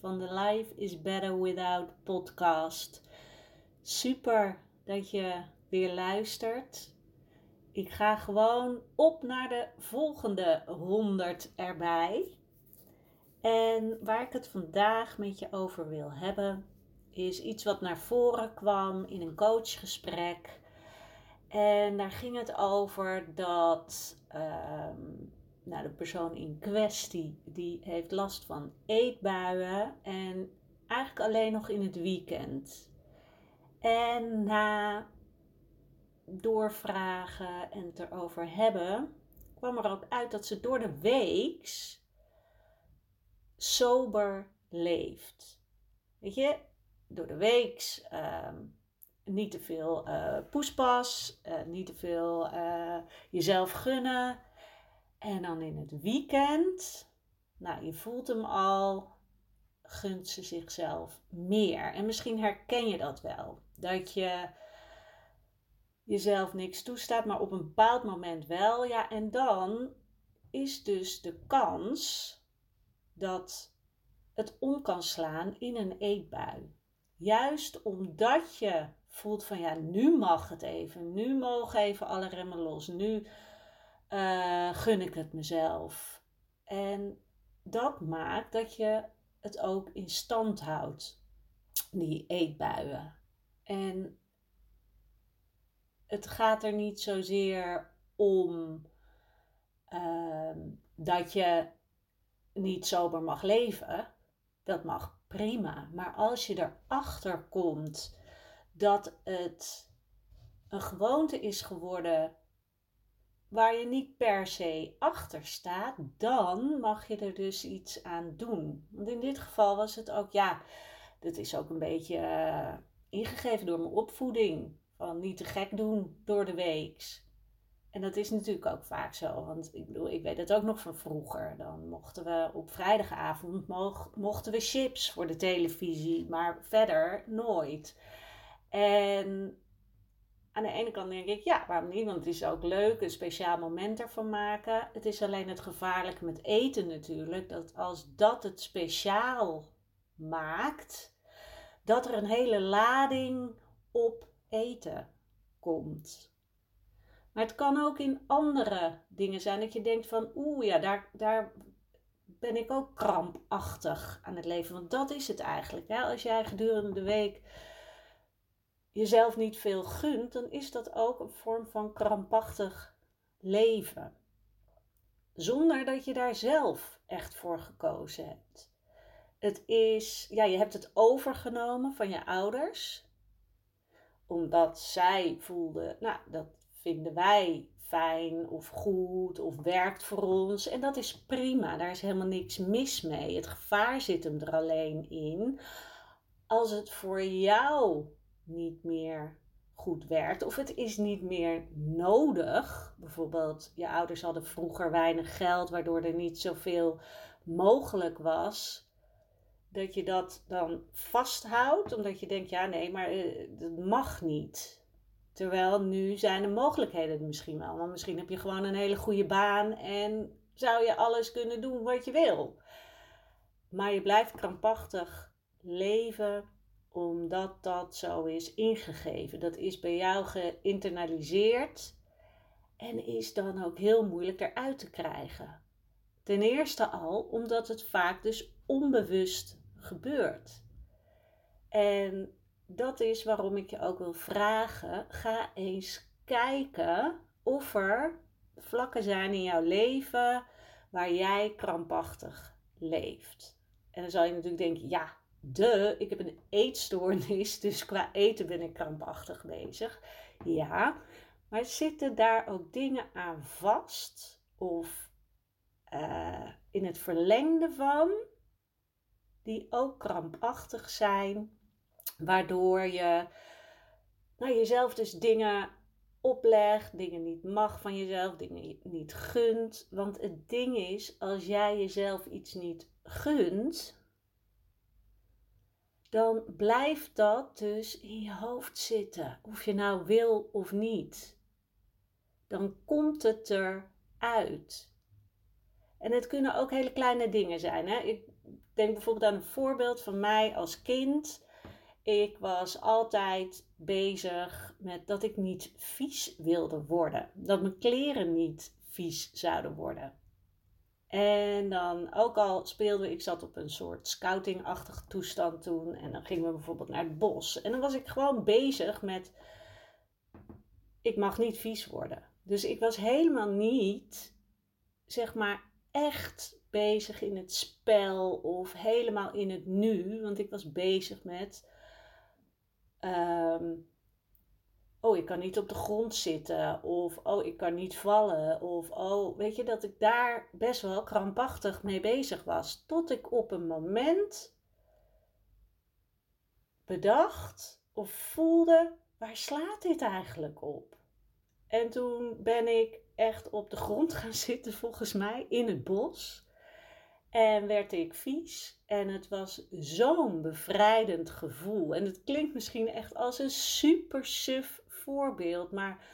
van de Life is Better Without podcast. Super dat je weer luistert. Ik ga gewoon op naar de volgende 100 erbij. En waar ik het vandaag met je over wil hebben, is iets wat naar voren kwam in een coachgesprek. En daar ging het over dat de persoon in kwestie, die heeft last van eetbuien en eigenlijk alleen nog in het weekend. En na doorvragen en het erover hebben, kwam er ook uit dat ze door de weeks sober leeft. Weet je, door de weeks niet te veel poespas, niet te veel jezelf gunnen. En dan in het weekend, nou, je voelt hem al, gunt ze zichzelf meer. En misschien herken je dat wel, dat je jezelf niks toestaat, maar op een bepaald moment wel. Ja, en dan is dus de kans dat het om kan slaan in een eetbui. Juist omdat je voelt van ja, nu mag het even. Nu mogen even alle remmen los. Nu gun ik het mezelf. En dat maakt dat je het ook in stand houdt, die eetbuien. En het gaat er niet zozeer om dat je niet sober mag leven. Dat mag prima. Maar als je erachter komt dat het een gewoonte is geworden waar je niet per se achter staat, dan mag je er dus iets aan doen. Want in dit geval was het ook, ja, dat is ook een beetje ingegeven door mijn opvoeding. Van niet te gek doen door de weeks. En dat is natuurlijk ook vaak zo. Want ik bedoel, ik weet het ook nog van vroeger. Dan mochten we op vrijdagavond mochten we chips voor de televisie. Maar verder nooit. En aan de ene kant denk ik, ja, waarom niet? Want het is ook leuk, een speciaal moment ervan maken. Het is alleen het gevaarlijke met eten natuurlijk. Dat als dat het speciaal maakt, dat er een hele lading op eten komt. Maar het kan ook in andere dingen zijn dat je denkt van ja, daar ben ik ook krampachtig aan het leven. Want dat is het eigenlijk. Hè? Als jij gedurende de week jezelf niet veel gunt, dan is dat ook een vorm van krampachtig leven. Zonder dat je daar zelf echt voor gekozen hebt. Het is, ja, je hebt het overgenomen van je ouders, omdat zij voelden, nou, dat vinden wij fijn of goed of werkt voor ons. En dat is prima, daar is helemaal niks mis mee. Het gevaar zit hem er alleen in als het voor jou niet meer goed werkt. Of het is niet meer nodig. Bijvoorbeeld, je ouders hadden vroeger weinig geld, waardoor er niet zoveel mogelijk was. Dat je dat dan vasthoudt, omdat je denkt, ja nee, maar dat mag niet. Terwijl nu zijn de mogelijkheden misschien wel. Want misschien heb je gewoon een hele goede baan en zou je alles kunnen doen wat je wil. Maar je blijft krampachtig leven, omdat dat zo is ingegeven. Dat is bij jou geïnternaliseerd en is dan ook heel moeilijk eruit te krijgen. Ten eerste al, omdat het vaak dus onbewust gebeurt. En dat is waarom ik je ook wil vragen, ga eens kijken of er vlakken zijn in jouw leven waar jij krampachtig leeft. En dan zal je natuurlijk denken, ja, ik heb een eetstoornis, dus qua eten ben ik krampachtig bezig. Ja, maar zitten daar ook dingen aan vast of in het verlengde van die ook krampachtig zijn, waardoor je jezelf dus dingen oplegt, dingen niet mag van jezelf, dingen niet gunt. Want het ding is, als jij jezelf iets niet gunt, dan blijft dat dus in je hoofd zitten. Of je nou wil of niet. Dan komt het eruit. En het kunnen ook hele kleine dingen zijn. Hè? Ik denk bijvoorbeeld aan een voorbeeld van mij als kind. Ik was altijd bezig met dat ik niet vies wilde worden. Dat mijn kleren niet vies zouden worden. En dan ook al speelde ik, zat op een soort scoutingachtige toestand toen. En dan gingen we bijvoorbeeld naar het bos. En dan was ik gewoon bezig met, ik mag niet vies worden. Dus ik was helemaal niet, zeg maar, echt bezig in het spel of helemaal in het nu. Want ik was bezig met, ik kan niet op de grond zitten, of ik kan niet vallen, of weet je, dat ik daar best wel krampachtig mee bezig was. Tot ik op een moment bedacht of voelde, waar slaat dit eigenlijk op? En toen ben ik echt op de grond gaan zitten, volgens mij, in het bos. En werd ik vies. En het was zo'n bevrijdend gevoel. En het klinkt misschien echt als een super suf voorbeeld. Maar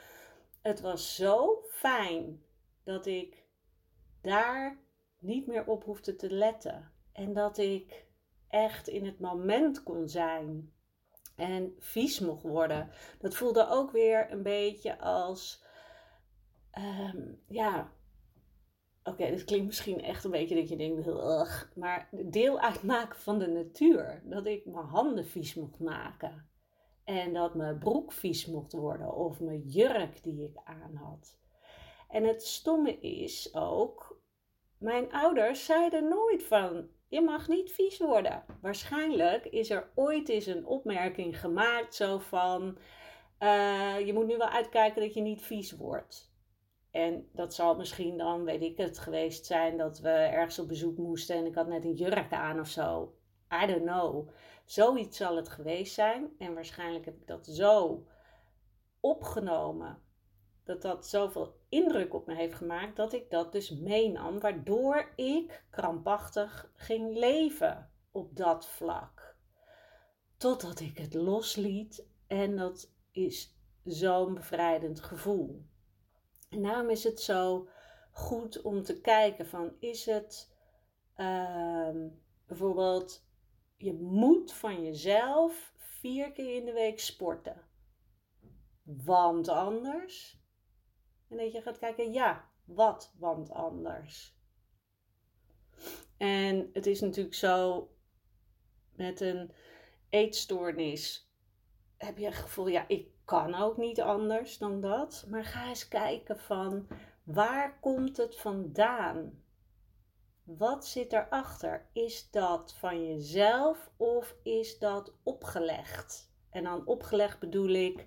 het was zo fijn dat ik daar niet meer op hoefde te letten. En dat ik echt in het moment kon zijn. En vies mocht worden. Dat voelde ook weer een beetje als... Oké, dit klinkt misschien echt een beetje dat je denkt, maar deel uitmaken van de natuur. Dat ik mijn handen vies mocht maken. En dat mijn broek vies mocht worden. Of mijn jurk die ik aan had. En het stomme is ook, mijn ouders zeiden nooit van, je mag niet vies worden. Waarschijnlijk is er ooit eens een opmerking gemaakt zo van, je moet nu wel uitkijken dat je niet vies wordt. En dat zal misschien dan, weet ik het, geweest zijn dat we ergens op bezoek moesten en ik had net een jurk aan of zo. I don't know. Zoiets zal het geweest zijn. En waarschijnlijk heb ik dat zo opgenomen, dat zoveel indruk op me heeft gemaakt, dat ik dat dus meenam, waardoor ik krampachtig ging leven op dat vlak. Totdat ik het losliet en dat is zo'n bevrijdend gevoel. En daarom is het zo goed om te kijken van, is het bijvoorbeeld, je moet van jezelf 4 keer in de week sporten. Want anders. En dat je gaat kijken, ja, wat want anders? En het is natuurlijk zo, met een eetstoornis heb je het gevoel, ja, ik kan ook niet anders dan dat. Maar ga eens kijken van, waar komt het vandaan? Wat zit erachter? Is dat van jezelf of is dat opgelegd? En dan opgelegd bedoel ik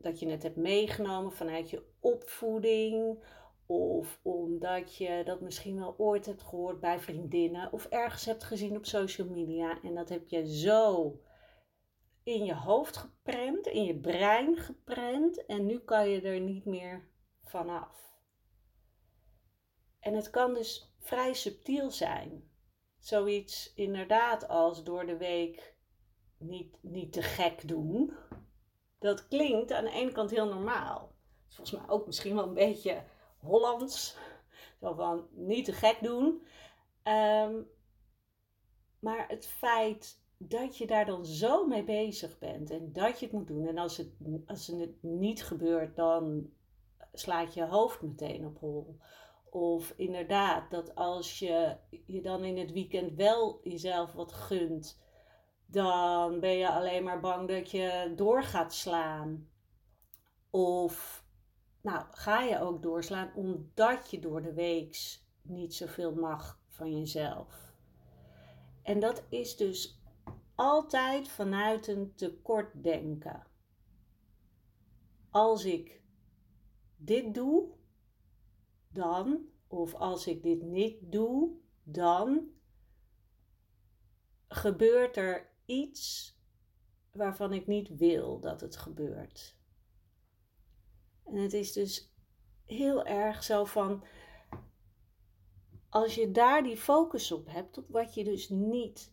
dat je het hebt meegenomen vanuit je opvoeding. Of omdat je dat misschien wel ooit hebt gehoord bij vriendinnen. Of ergens hebt gezien op social media. En dat heb je zo in je hoofd geprent, in je brein geprent en nu kan je er niet meer vanaf. En het kan dus vrij subtiel zijn. Zoiets inderdaad als door de week niet te gek doen. Dat klinkt aan de ene kant heel normaal. Volgens mij ook misschien wel een beetje Hollands. Zo van niet te gek doen. Maar het feit dat je daar dan zo mee bezig bent en dat je het moet doen. En als het niet gebeurt, dan slaat je hoofd meteen op hol. Of inderdaad, dat als je dan in het weekend wel jezelf wat gunt, dan ben je alleen maar bang dat je door gaat slaan. Of nou, ga je ook doorslaan omdat je door de weeks niet zoveel mag van jezelf. En dat is dus altijd vanuit een tekortdenken. Als ik dit doe, dan, of als ik dit niet doe, dan gebeurt er iets waarvan ik niet wil dat het gebeurt. En het is dus heel erg zo van, als je daar die focus op hebt, op wat je dus niet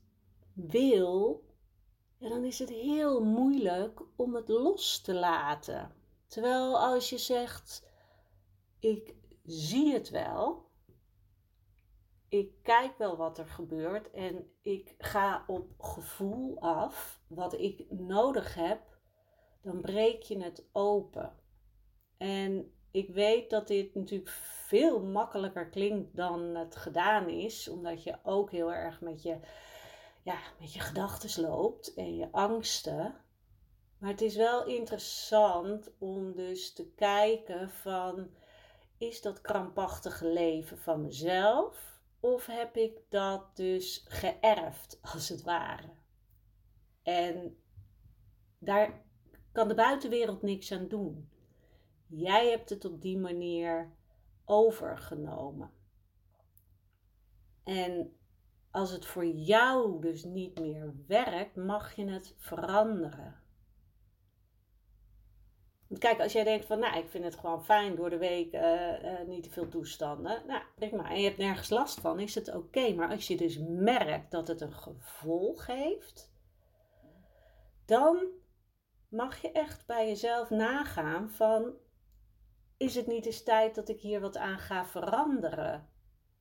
wil, dan is het heel moeilijk om het los te laten. Terwijl als je zegt, ik zie het wel, ik kijk wel wat er gebeurt en ik ga op gevoel af wat ik nodig heb, dan breek je het open. En ik weet dat dit natuurlijk veel makkelijker klinkt dan het gedaan is, omdat je ook heel erg met je gedachten loopt en je angsten. Maar het is wel interessant om dus te kijken van, is dat krampachtige leven van mezelf? Of heb ik dat dus geërfd, als het ware? En daar kan de buitenwereld niks aan doen. Jij hebt het op die manier overgenomen. En als het voor jou dus niet meer werkt, mag je het veranderen. Want kijk, als jij denkt van, nou, ik vind het gewoon fijn door de week, niet te veel toestanden. Nou, denk maar, en je hebt nergens last van, is het oké. Maar als je dus merkt dat het een gevolg heeft, dan mag je echt bij jezelf nagaan van, is het niet eens tijd dat ik hier wat aan ga veranderen?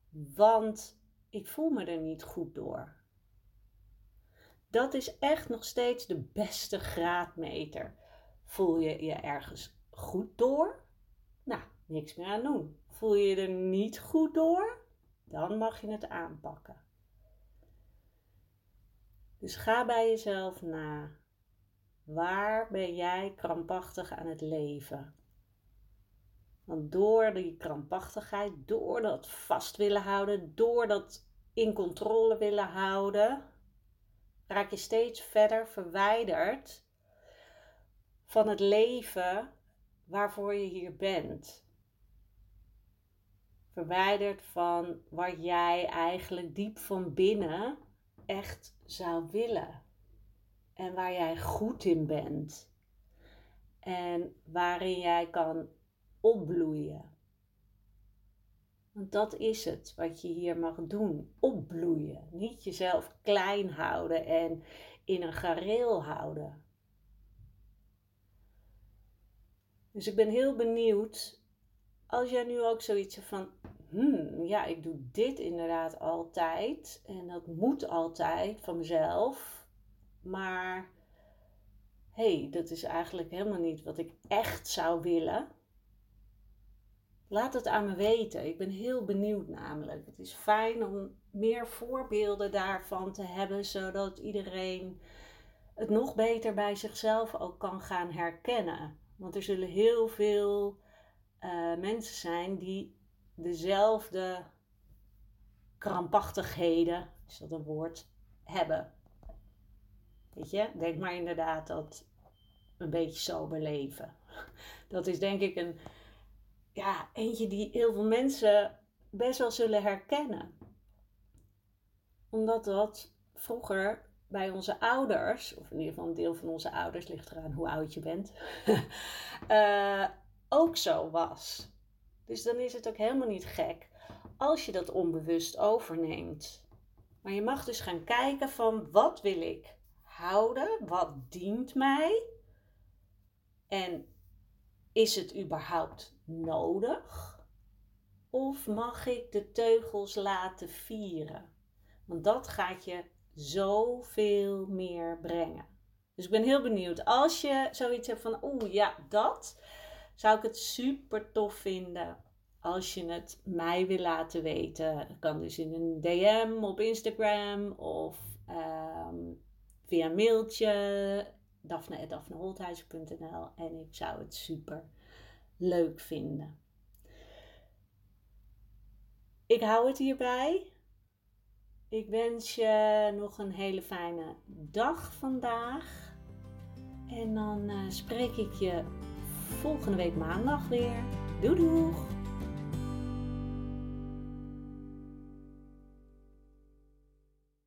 Want ik voel me er niet goed door. Dat is echt nog steeds de beste graadmeter. Voel je je ergens goed door? Nou, niks meer aan doen. Voel je je er niet goed door? Dan mag je het aanpakken. Dus ga bij jezelf na. Waar ben jij krampachtig aan het leven? Want door die krampachtigheid, door dat vast willen houden, door dat in controle willen houden, raak je steeds verder verwijderd van het leven waarvoor je hier bent. Verwijderd van wat jij eigenlijk diep van binnen echt zou willen. En waar jij goed in bent. En waarin jij kan opbloeien. Want dat is het wat je hier mag doen. Opbloeien. Niet jezelf klein houden en in een gareel houden. Dus ik ben heel benieuwd, als jij nu ook zoiets van, ja, ik doe dit inderdaad altijd en dat moet altijd van mezelf, maar dat is eigenlijk helemaal niet wat ik echt zou willen. Laat het aan me weten, ik ben heel benieuwd namelijk. Het is fijn om meer voorbeelden daarvan te hebben, zodat iedereen het nog beter bij zichzelf ook kan gaan herkennen. Want er zullen heel veel mensen zijn die dezelfde krampachtigheden, is dat een woord, hebben. Weet je, denk maar inderdaad dat een beetje sober leven. Dat is denk ik eentje die heel veel mensen best wel zullen herkennen. Omdat dat vroeger bij onze ouders, of in ieder geval een deel van onze ouders, ligt eraan hoe oud je bent, ook zo was. Dus dan is het ook helemaal niet gek als je dat onbewust overneemt. Maar je mag dus gaan kijken van, wat wil ik houden? Wat dient mij? En is het überhaupt nodig? Of mag ik de teugels laten vieren? Want dat gaat je zoveel meer brengen. Dus ik ben heel benieuwd. Als je zoiets hebt van, dat zou ik het super tof vinden als je het mij wil laten weten. Dat kan dus in een DM op Instagram of via een mailtje, daphne@daphneholthuizen.nl, en ik zou het super leuk vinden. Ik hou het hierbij. Ik wens je nog een hele fijne dag vandaag. En dan spreek ik je volgende week maandag weer. Doei doeg!